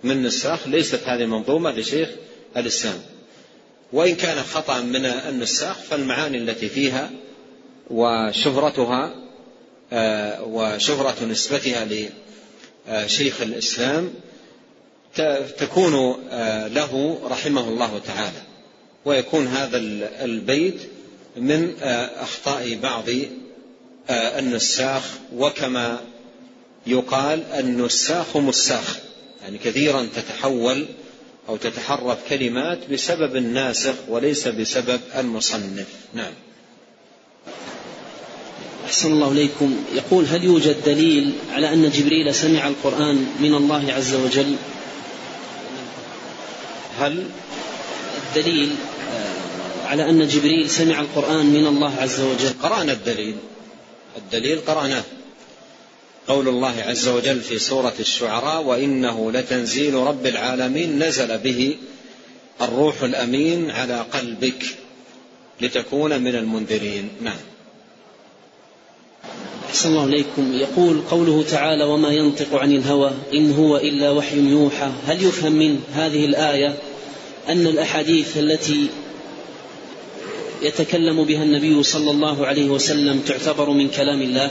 من نساخ ليست هذه منظومة لشيخ الإسلام، وإن كان خطأ من النساخ فالمعاني التي فيها وشهرتها وشهرة نسبتها لشيخ الإسلام تكون له رحمه الله تعالى، ويكون هذا البيت من أخطاء بعض النساخ. وكما يقال النساخ مساخ، يعني كثيرا تتحول أو تتحرف كلمات بسبب الناسخ وليس بسبب المصنف. نعم. أحسن الله إليكم. يقول: هل يوجد دليل على أن جبريل سمع القرآن من الله عز وجل؟ هل الدليل على أن جبريل سمع القرآن من الله عز وجل؟ قرأنا الدليل، الدليل قرأناه، قول الله عز وجل في سورة الشعراء: وإنه لتنزيل رب العالمين نزل به الروح الأمين على قلبك لتكون من المنذرين. نعم. أحسن الله إليكم. يقول: قوله تعالى: وما ينطق عن الهوى إن هو إلا وحي يوحى، هل يفهم من هذه الآية أن الأحاديث التي يتكلم بها النبي صلى الله عليه وسلم تعتبر من كلام الله؟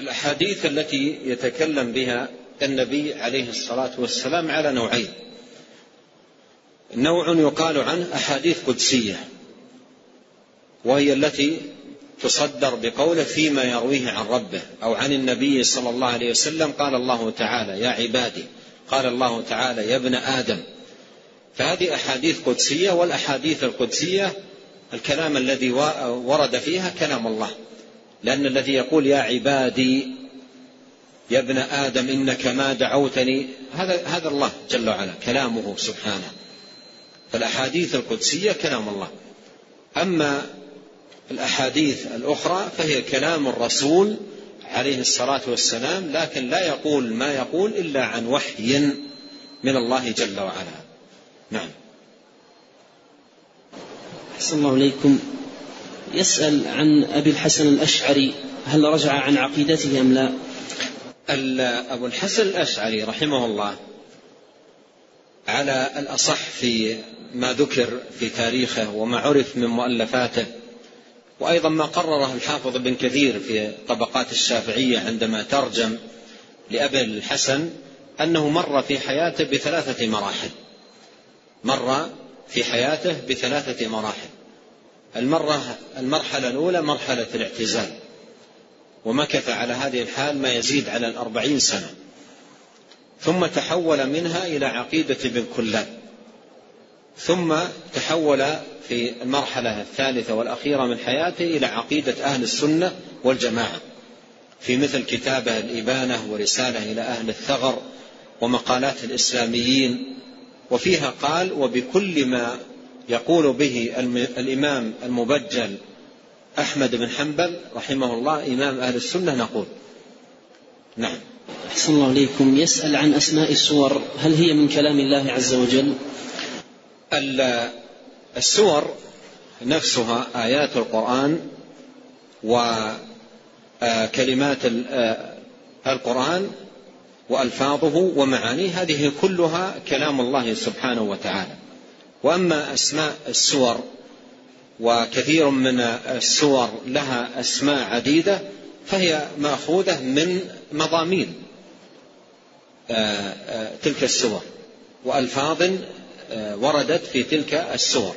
الأحاديث التي يتكلم بها النبي عليه الصلاة والسلام على نوعين: نوع يقال عنه أحاديث قدسية، وهي التي تصدر بقوله فيما يرويه عن ربه أو عن النبي صلى الله عليه وسلم، قال الله تعالى: يا عبادي، قال الله تعالى: يا ابن آدم. فهذه أحاديث قدسية، والأحاديث القدسية الكلام الذي ورد فيها كلام الله، لأن الذي يقول يا عبادي يا ابن آدم إنك ما دعوتني، هذا هذا الله جل وعلا كلامه سبحانه، فالأحاديث القدسية كلام الله. أما الأحاديث الأخرى فهي كلام الرسول عليه الصلاة والسلام، لكن لا يقول ما يقول إلا عن وحي من الله جل وعلا. نعم. أحسن الله إليكم. يسأل عن أبي الحسن الأشعري، هل رجع عن عقيدته أم لا؟ أبو الحسن الأشعري رحمه الله على الأصح في ما ذكر في تاريخه وما عرف من مؤلفاته، وأيضا ما قرره الحافظ بن كثير في طبقات الشافعية عندما ترجم لأبي الحسن، أنه مر في حياته بثلاثة مراحل، مر في حياته بثلاثة مراحل. المرة المرحلة الأولى مرحلة الاعتزال، ومكث على هذه الحال ما يزيد على الأربعين سنة، ثم تحول منها إلى عقيدة ابن كلاب، ثم تحول في المرحلة الثالثة والأخيرة من حياته إلى عقيدة أهل السنة والجماعة، في مثل كتابه الإبانة ورسالة إلى أهل الثغر ومقالات الإسلاميين، وفيها قال: وبكل ما يقول به الإمام المبجل أحمد بن حنبل رحمه الله إمام أهل السنة نقول. نعم. أحسن الله إليكم. يسأل عن أسماء السور، هل هي من كلام الله عز وجل؟ السور نفسها آيات القرآن وكلمات القرآن وألفاظه ومعانيه، هذه كلها كلام الله سبحانه وتعالى. وأما أسماء السور، وكثير من السور لها أسماء عديدة، فهي مأخوذة من مضامين تلك السور وألفاظ وردت في تلك السور،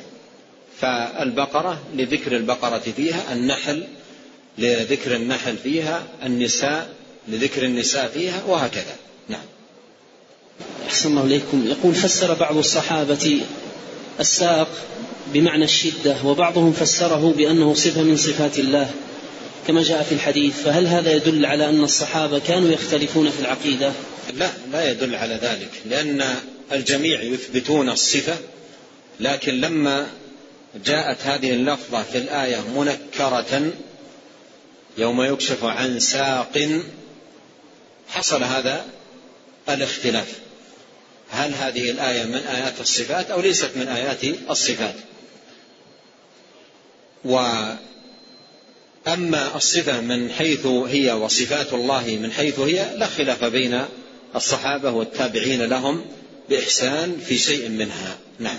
فالبقرة لذكر البقرة فيها، النحل لذكر النحل فيها، النساء لذكر النساء فيها، وهكذا. نعم. أحسن الله إليكم. يقول: فسر بعض الصحابة الساق بمعنى الشدة، وبعضهم فسره بأنه صفة من صفات الله كما جاء في الحديث، فهل هذا يدل على أن الصحابة كانوا يختلفون في العقيدة؟ لا، لا يدل على ذلك، لأن الجميع يثبتون الصفة، لكن لما جاءت هذه اللفظة في الآية منكرة يوم يكشف عن ساق، حصل هذا الاختلاف، هل هذه الآية من آيات الصفات أو ليست من آيات الصفات. وأما الصفة من حيث هي وصفات الله من حيث هي لا خلاف بين الصحابة والتابعين لهم بإحسان في شيء منها. نعم.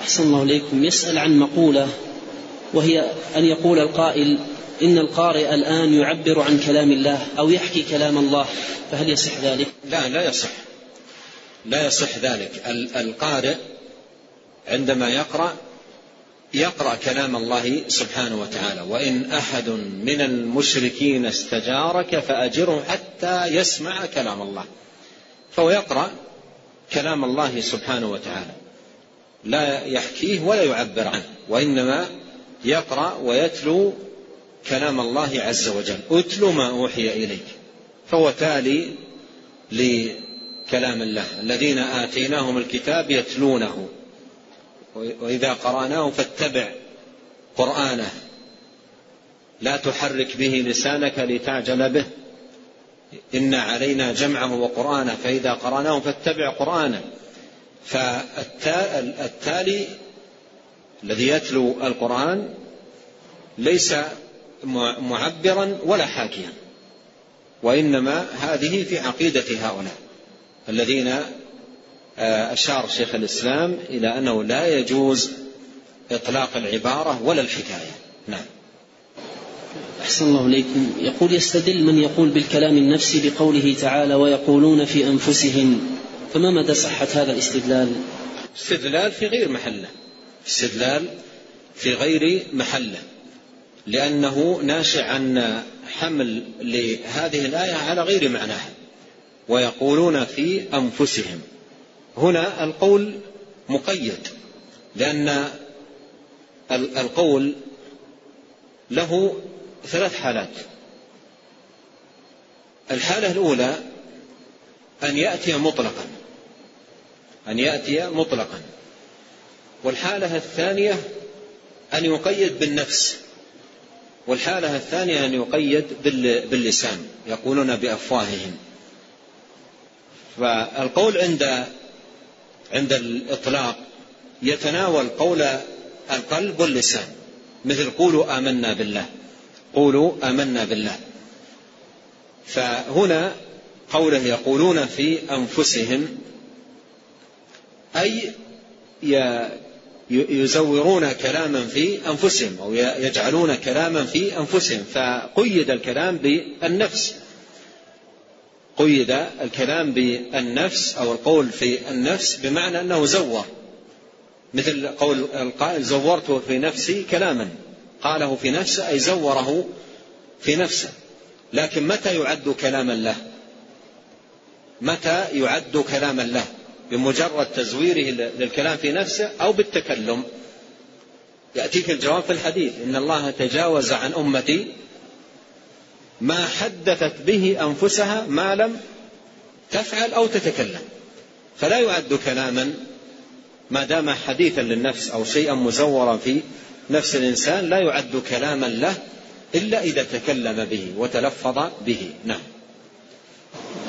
أحسن الله إليكم. يسأل عن مقولة وهي أن يقول القائل إن القارئ الآن يعبر عن كلام الله أو يحكي كلام الله، فهل يصح ذلك؟ لا لا يصح لا يصح ذلك. القارئ عندما يقرأ يقرأ كلام الله سبحانه وتعالى. وإن أحد من المشركين استجارك فأجره حتى يسمع كلام الله، فهو يقرأ كلام الله سبحانه وتعالى لا يحكيه ولا يعبر عنه، وإنما يقرأ ويتلو كلام الله عز وجل. أتلو ما أوحي إليك، فهو تالي لكلام الله. الذين آتيناهم الكتاب يتلونه، وإذا قرأناه فاتبع قرآنه، لا تحرك به لسانك لتعجل به، إن علينا جمعه وقرآنه، فإذا قرأناه فاتبع قرآنه. فالتالي الذي يتلو القرآن ليس معبرا ولا حاكيا، وإنما هذه في عقيدة هؤلاء الذين أشار شيخ الإسلام إلى أنه لا يجوز إطلاق العبارة ولا الحكاية. نعم. أحسن الله إليكم. يقول يستدل من يقول بالكلام النفسي بقوله تعالى ويقولون في أنفسهم، فما مدى صحة هذا الاستدلال؟ استدلال في غير محله استدلال في غير محله لأنه ناشئ عن حمل لهذه الآية على غير معناها. ويقولون في أنفسهم، هنا القول مقيد، لأن القول له ثلاث حالات. الحالة الأولى أن يأتي مطلقا أن يأتي مطلقا والحالة الثانية أن يقيد بالنفس، والحالة الثانية أن يقيد باللسان، يقولون بأفواههم. فالقول عند عند الإطلاق يتناول قول القلب واللسان، مثل قولوا آمنا بالله قولوا آمنا بالله. فهنا قوله يقولون في أنفسهم أي يزورون كلاما في أنفسهم أو يجعلون كلاما في أنفسهم، فقيد الكلام بالنفس قيد الكلام بالنفس أو القول في النفس بمعنى أنه زور، مثل قول القائل زورته في نفسي كلاما، قاله في نفسه أي زوره في نفسه. لكن متى يعد كلاما له؟ متى يعد كلاما له؟ بمجرد تزويره للكلام في نفسه أو بالتكلم؟ يأتيك الجواب في الحديث، إن الله تجاوز عن أمتي ما حدثت به أنفسها ما لم تفعل أو تتكلم. فلا يعد كلاما ما دام حديثا للنفس أو شيئا مزورا في نفس الإنسان، لا يعد كلاما له إلا إذا تكلم به وتلفظ به. نعم.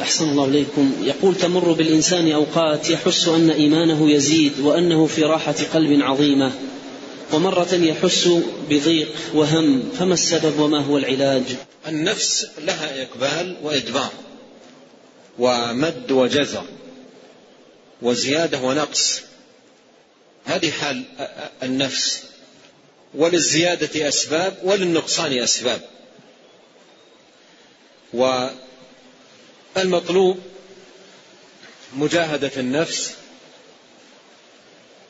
أحسن الله إليكم. يقول تمر بالإنسان أوقات يحس أن إيمانه يزيد وأنه في راحة قلب عظيمة، ومرة يحس بضيق وهم، فما السبب وما هو العلاج؟ النفس لها إقبال وإدبار ومد وجزر وزيادة ونقص، هذه حال النفس، وللزيادة أسباب وللنقصان أسباب. والمطلوب مجاهدة النفس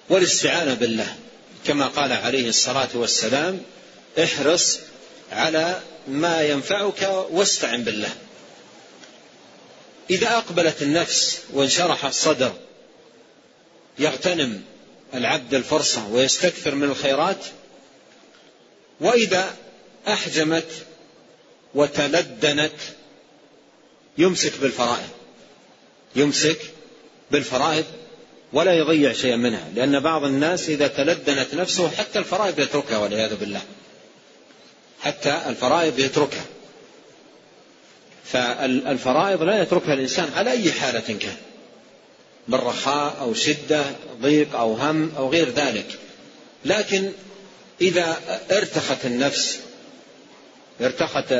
والاستعانة بالله، كما قال عليه الصلاة والسلام احرص على ما ينفعك واستعن بالله. إذا أقبلت النفس وانشرح الصدر يغتنم العبد الفرصة ويستكثر من الخيرات، وإذا أحجمت وتلدنت يمسك بالفرائض يمسك بالفرائض ولا يضيع شيئا منها، لأن بعض الناس إذا تلدنت نفسه حتى الفرائض يتركها والعياذ بالله، حتى الفرائض يتركها. فالفرائض لا يتركها الإنسان على أي حالة كان، من رخاء أو شدة ضيق أو هم أو غير ذلك. لكن إذا ارتخت النفس ارتخت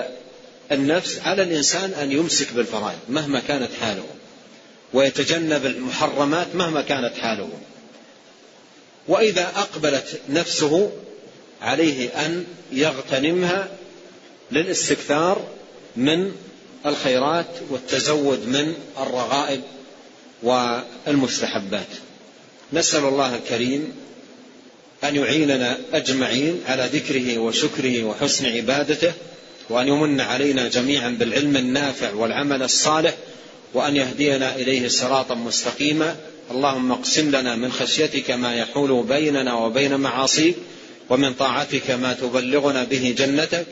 النفس على الإنسان أن يمسك بالفرائض مهما كانت حاله، ويتجنب المحرمات مهما كانت حاله. وإذا أقبلت نفسه عليه أن يغتنمها للاستكثار من الخيرات والتزود من الرغائب والمستحبات. نسأل الله الكريم أن يعيننا أجمعين على ذكره وشكره وحسن عبادته، وأن يمن علينا جميعا بالعلم النافع والعمل الصالح، وأن يهدينا إليه صراطا مستقيما. اللهم اقسم لنا من خشيتك ما يحول بيننا وبين معاصيك، ومن طاعتك ما تبلغنا به جنتك،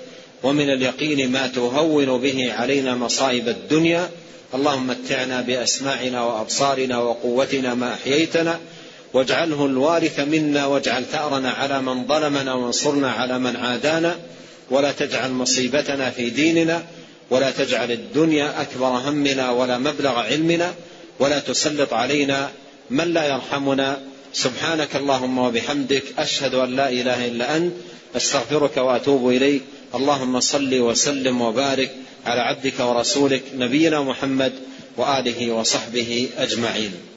ومن اليقين ما تهون به علينا مصائب الدنيا. اللهم متعنا بأسماعنا وأبصارنا وقوتنا ما أحييتنا، واجعله الوارث منا، واجعل ثأرنا على من ظلمنا، وانصرنا على من عادانا، ولا تجعل مصيبتنا في ديننا، ولا تجعل الدنيا أكبر همنا ولا مبلغ علمنا، ولا تسلط علينا من لا يرحمنا. سبحانك اللهم وبحمدك، أشهد أن لا إله إلا أنت، أستغفرك وأتوب إليك. اللهم صل وسلم وبارك على عبدك ورسولك نبينا محمد وآله وصحبه أجمعين.